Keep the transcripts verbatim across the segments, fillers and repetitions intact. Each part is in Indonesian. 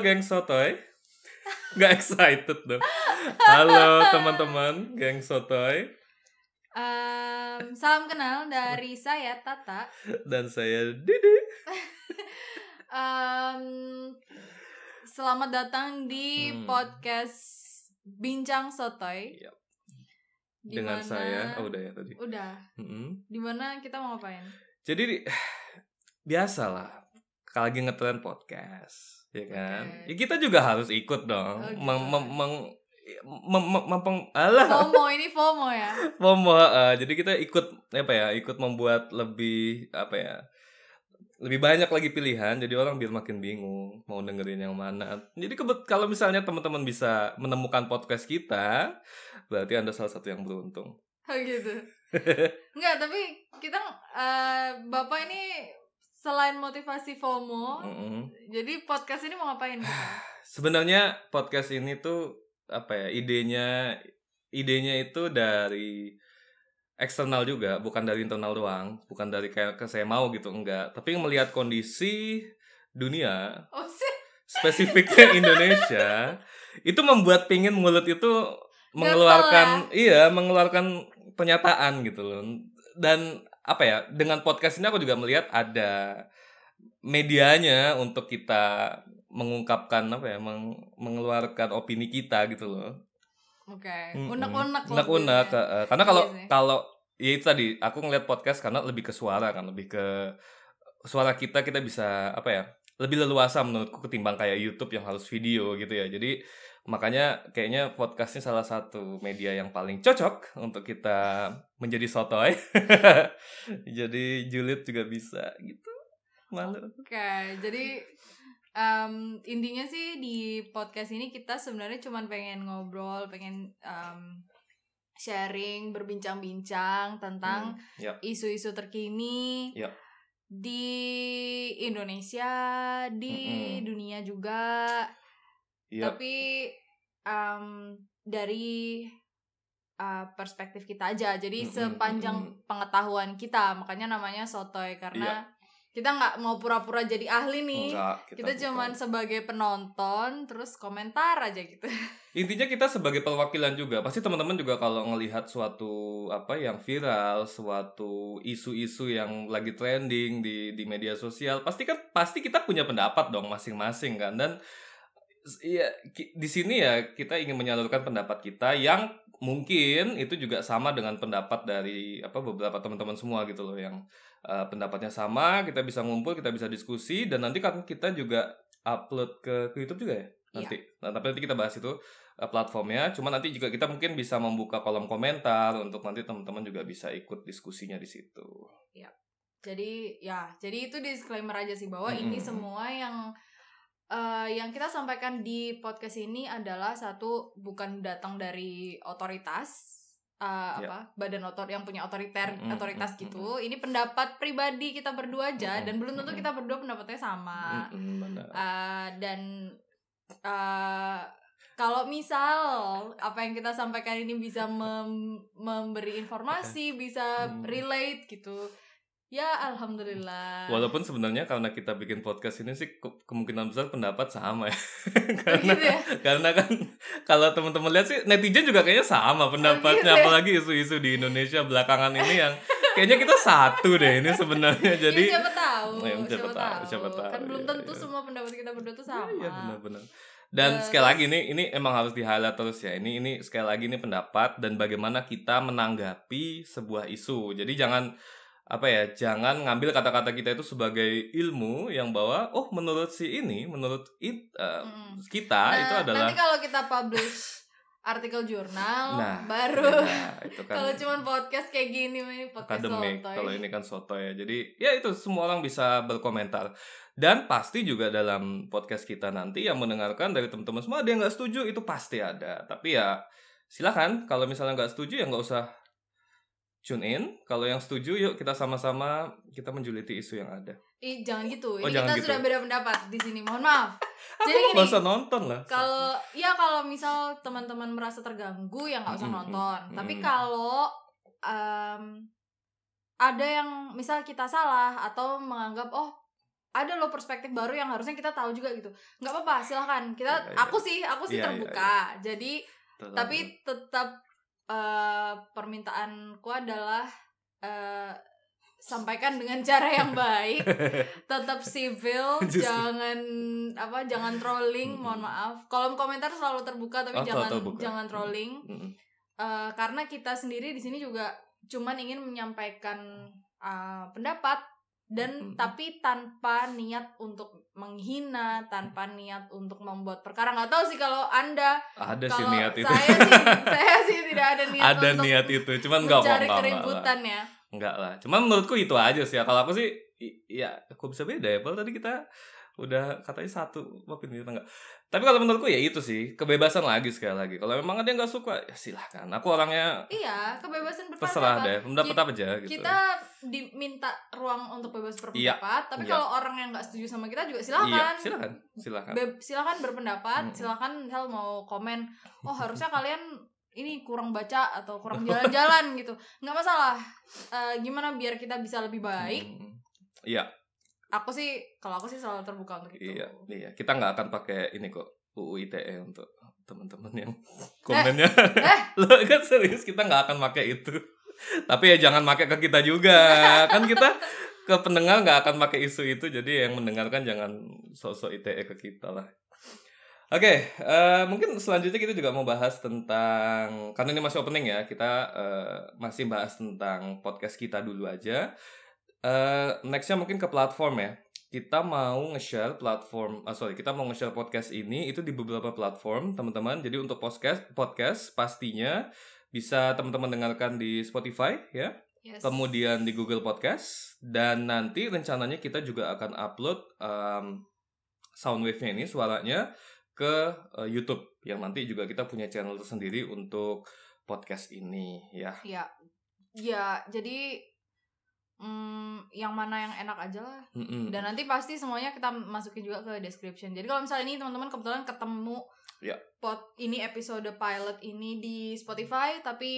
Halo geng Sotoy. Gak excited dong. Halo teman-teman geng Sotoy. Um, salam kenal dari saya Tata. Dan saya Didi. um, selamat datang di hmm. podcast Bincang Sotoy. Yep. Dimana, dengan saya, oh udah ya tadi. Udah. Mm-hmm. Dimana kita mau ngapain? Jadi biasalah. Kalau lagi ngetren podcast, ya kan? Okay. Ya kita juga harus ikut dong. Okay. Mem- mem- mem- mem- mem- alah. FOMO ini FOMO ya. FOMO. Uh, jadi kita ikut apa ya? Ikut membuat lebih apa ya? Lebih banyak lagi pilihan. Jadi orang biar makin bingung mau dengerin yang mana. Jadi kebet- kalau misalnya teman-teman bisa menemukan podcast kita, berarti Anda salah satu yang beruntung. Oh gitu. Enggak, tapi kita uh, Bapak ini selain motivasi FOMO, mm-hmm. jadi podcast ini mau ngapain? Sebenarnya podcast ini tuh apa ya? Idenya, idenya itu dari eksternal juga, bukan dari internal doang, bukan dari kayak saya mau gitu, enggak. Tapi melihat kondisi dunia, oh, spesifiknya Indonesia, itu membuat pingin mulut itu mengeluarkan, Gatel, ya? iya, mengeluarkan pernyataan gitu loh. Dan apa ya, dengan podcast ini aku juga melihat ada medianya untuk kita mengungkapkan apa ya, meng, mengeluarkan opini kita gitu loh. Oke, okay. unek-unek mm-hmm. unek-unek ya. uh, karena kalau yes, kalau ya itu tadi aku ngelihat podcast karena lebih ke suara kan, lebih ke suara kita kita bisa apa ya, lebih leluasa menurutku ketimbang kayak YouTube yang harus video gitu ya. Jadi makanya kayaknya podcastnya salah satu media yang paling cocok untuk kita menjadi sotoy. Jadi julid juga bisa gitu. Malu. Oke, okay, jadi um, intinya sih di podcast ini kita sebenarnya cuma pengen ngobrol, pengen um, sharing, berbincang-bincang tentang hmm, yep. isu-isu terkini. Yep. Di Indonesia, di Mm-mm. dunia juga. Yep. Tapi um, dari uh, perspektif kita aja, jadi mm-mm, sepanjang mm-mm. pengetahuan kita, makanya namanya sotoy karena yep. kita nggak mau pura-pura jadi ahli nih. Enggak, kita, kita cuman sebagai penonton terus komentar aja gitu. Intinya kita sebagai perwakilan juga. Pasti teman-teman juga kalau ngelihat suatu apa yang viral, suatu isu-isu yang lagi trending di di media sosial, pasti kan pasti kita punya pendapat dong masing-masing kan. Dan ya, di sini ya kita ingin menyalurkan pendapat kita yang mungkin itu juga sama dengan pendapat dari apa beberapa teman-teman semua gitu loh, yang uh, pendapatnya sama, kita bisa ngumpul, kita bisa diskusi, dan nanti kan kita juga upload ke, ke YouTube juga ya nanti. Iya. Nah, tapi nanti kita bahas itu uh, platformnya. Cuma nanti juga kita mungkin bisa membuka kolom komentar untuk nanti teman-teman juga bisa ikut diskusinya di situ. Iya. Jadi ya, jadi itu disclaimer aja sih bahwa hmm. ini semua yang Uh, yang kita sampaikan di podcast ini adalah satu, bukan datang dari otoritas uh, yeah. apa badan otor yang punya otoriter mm-hmm. otoritas mm-hmm. gitu. Ini pendapat pribadi kita berdua aja mm-hmm. dan belum tentu kita berdua pendapatnya sama. Mm-hmm. Uh, dan uh, kalau misal apa yang kita sampaikan ini bisa mem- memberi informasi, bisa relate gitu. Ya, alhamdulillah. Walaupun sebenarnya karena kita bikin podcast ini sih ke- kemungkinan besar pendapat sama ya. karena gitu ya? Karena kan kalau teman-teman lihat sih netizen juga kayaknya sama pendapatnya, gitu. Apalagi isu-isu di Indonesia belakangan ini yang kayaknya kita satu deh ini sebenarnya. Jadi ya, siapa tahu? Ya, siapa, siapa tahu? tahu? Siapa tahu? Kan belum tentu ya, ya. semua pendapat kita berdua tuh sama. Iya, ya, benar-benar. Dan uh, sekali lagi ini ini emang harus di-highlight terus ya. Ini ini sekali lagi ini pendapat dan bagaimana kita menanggapi sebuah isu. Jadi jangan apa ya, jangan ngambil kata-kata kita itu sebagai ilmu yang bahwa oh menurut si ini, menurut it, uh, hmm. kita nah, itu adalah. Nanti kalau kita publish artikel jurnal nah, baru nah, kan kalau cuma podcast kayak gini nih, podcast akademik, sotoy. Kalau ini kan sotoy ya. Jadi ya itu semua orang bisa berkomentar. Dan pasti juga dalam podcast kita nanti yang mendengarkan dari teman-teman semua ada yang enggak setuju, itu pasti ada. Tapi ya silakan, kalau misalnya enggak setuju ya enggak usah tune in, kalau yang setuju yuk kita sama-sama kita menjuliti isu yang ada. Ih, jangan gitu. Ini oh, jangan kita gitu. Sudah beda pendapat di sini. Mohon maaf. Jadi gini, enggak usah nonton lah. Kalau ya kalau misal teman-teman merasa terganggu ya enggak usah mm-hmm. nonton. Mm-hmm. Tapi kalau um, ada yang misal kita salah atau menganggap oh ada loh perspektif baru yang harusnya kita tahu juga gitu. Nggak apa-apa, silahkan. Kita, aku sih, aku sih yeah, terbuka. Yeah, yeah. Jadi, tetap, tapi tetap uh, permintaanku adalah uh, sampaikan dengan cara yang baik, tetap civil, jangan apa, jangan trolling, mm-hmm. mohon maaf. Kolom komentar selalu terbuka, tapi oh, jangan tahu, tahu, jangan trolling, mm-hmm. uh, karena kita sendiri di sini juga cuman ingin menyampaikan uh, pendapat dan mm-hmm. tapi tanpa niat untuk menghina, tanpa niat untuk membuat perkara. Nggak tahu sih kalau anda, ada kalau sih niat itu. Saya sih, saya sih tidak ada niat ada untuk niat itu, cuman mencari keributan ya. Enggak lah, cuma menurutku itu aja sih ya. Kalau aku sih, i- ya aku bisa beda ya. Kalau tadi kita udah katanya satu, maafin kita enggak. Tapi kalau menurutku ya itu sih, kebebasan lagi sekali lagi. Kalau memang ada yang gak suka, ya silahkan. Aku orangnya iya, kebebasan berpendapat. Terserah deh, pendapat apa aja gitu. Kita diminta ruang untuk bebas berpendapat, iya, tapi iya. kalau orang yang gak setuju sama kita juga silahkan. Iya, silahkan, silahkan. Be- silahkan berpendapat, hmm. silahkan misal mau komen. Oh harusnya kalian ini kurang baca atau kurang jalan-jalan gitu. Nggak masalah. E, gimana biar kita bisa lebih baik? Iya. Hmm, aku sih, kalau aku sih selalu terbuka untuk itu. Iya, iya. Kita nggak akan pakai ini kok, U U I T E untuk teman-teman yang komennya. Eh, eh. Lo kan serius, kita nggak akan pakai itu. Tapi ya jangan pakai ke kita juga. Kan kita ke pendengar nggak akan pakai isu itu. Jadi yang mendengarkan jangan sok-sok I T E ke kita lah. Oke, okay, uh, mungkin selanjutnya kita juga mau bahas tentang, karena ini masih opening ya, kita uh, masih bahas tentang podcast kita dulu aja. Uh, nextnya mungkin ke platform ya. Kita mau nge-share platform, ah, sorry, kita mau nge-share podcast ini itu di beberapa platform, teman-teman. Jadi untuk podcast, podcast pastinya bisa teman-teman dengarkan di Spotify ya. Yes. Kemudian di Google Podcasts, dan nanti rencananya kita juga akan upload um, soundwave-nya ini, suaranya, ke uh, YouTube, yang nanti juga kita punya channel tersendiri untuk podcast ini ya. Iya. Ya, jadi mm, yang mana yang enak aja lah. Mm-mm. Dan nanti pasti semuanya kita masukin juga ke description. Jadi kalau misalnya ini teman-teman kebetulan ketemu ya. Pod ini episode pilot ini di Spotify, tapi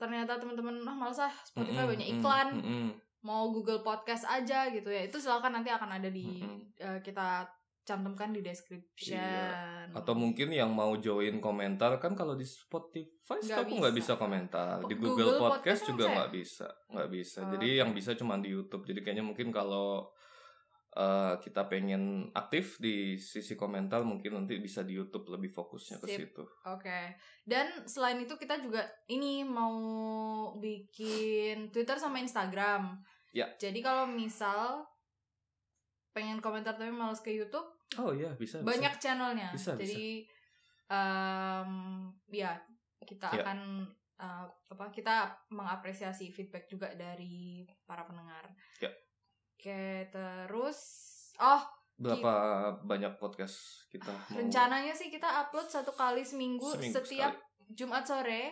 ternyata teman-teman ah malas ah Spotify Mm-mm. banyak iklan. Mm-mm. Mau Google Podcast aja gitu ya. Itu silakan nanti akan ada di uh, kita cantumkan di description. Iya. Atau mungkin yang mau join komentar, kan kalau di Spotify gak aku nggak bisa komentar, di Google, Google Podcast, Podcast juga nggak bisa, nggak bisa. bisa. Jadi okay. yang bisa cuma di YouTube. Jadi kayaknya mungkin kalau uh, kita pengen aktif di sisi komentar, mungkin nanti bisa di YouTube lebih fokusnya ke situ. Oke. Okay. Dan selain itu kita juga ini mau bikin Twitter sama Instagram. Ya. Jadi kalau misal pengen komentar tapi malas ke YouTube, oh iya bisa, banyak bisa. Channelnya bisa, jadi bisa. Um, ya kita ya. akan uh, apa kita mengapresiasi feedback juga dari para pendengar ya. Oke, terus oh berapa ki- banyak podcast kita mau... rencananya sih kita upload satu kali seminggu, seminggu setiap sekali. Jumat sore,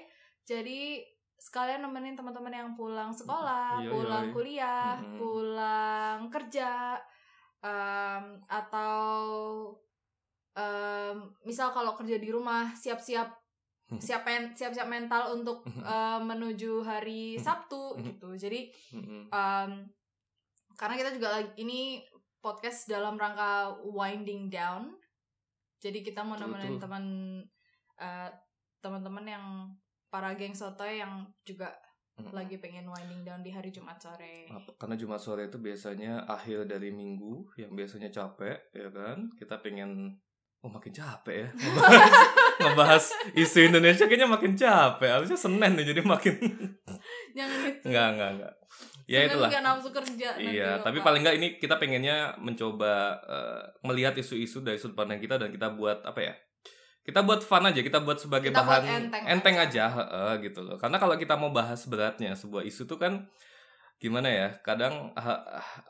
jadi sekalian nemenin teman-teman yang pulang sekolah, yoi, pulang yoi. kuliah, hmm. pulang kerja. Um, atau um, misal kalau kerja di rumah, siap-siap siap men, siap-siap mental untuk uh, menuju hari Sabtu gitu. Jadi um, karena kita juga lagi ini podcast dalam rangka winding down, jadi kita mau nemenin teman uh, teman-teman yang para geng sotoy yang juga lagi pengen winding down di hari Jumat sore. Karena Jumat sore itu biasanya akhir dari minggu yang biasanya capek, ya kan? Kita pengen, oh makin capek ya ngebahas, ngebahas isu Indonesia, kayaknya makin capek. Harusnya Senin nih, jadi makin jangan gitu. Enggak, enggak, enggak. Ya Senin itulah. Enggak nafsu kerja. Iya, tapi apa. Paling enggak ini kita pengennya mencoba uh, melihat isu-isu dari sudut pandang kita, dan kita buat apa ya? Kita buat fun aja, kita buat sebagai kita bahan buat enteng, enteng aja, aja he, gitu loh. Karena kalau kita mau bahas beratnya sebuah isu tuh kan gimana ya? Kadang he,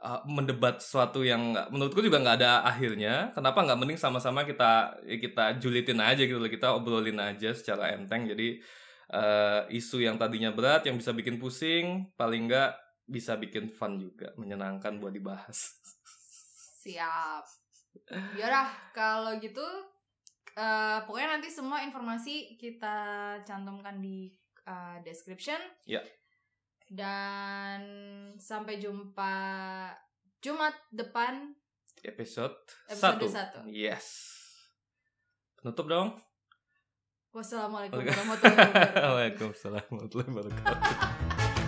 he, mendebat sesuatu yang gak, menurutku juga nggak ada akhirnya. Kenapa nggak mending sama-sama kita ya kita julitin aja gitu loh, kita obrolin aja secara enteng. Jadi uh, isu yang tadinya berat, yang bisa bikin pusing, paling nggak bisa bikin fun juga, menyenangkan buat dibahas. Siap. Yaudah kalau gitu. Uh, pokoknya nanti semua informasi kita cantumkan di uh, description. Ya. Dan sampai jumpa Jumat depan episode satu. Yes. Penutup dong. Wassalamualaikum warahmatullahi wabarakatuh. Waalaikumsalam warahmatullahi wabarakatuh.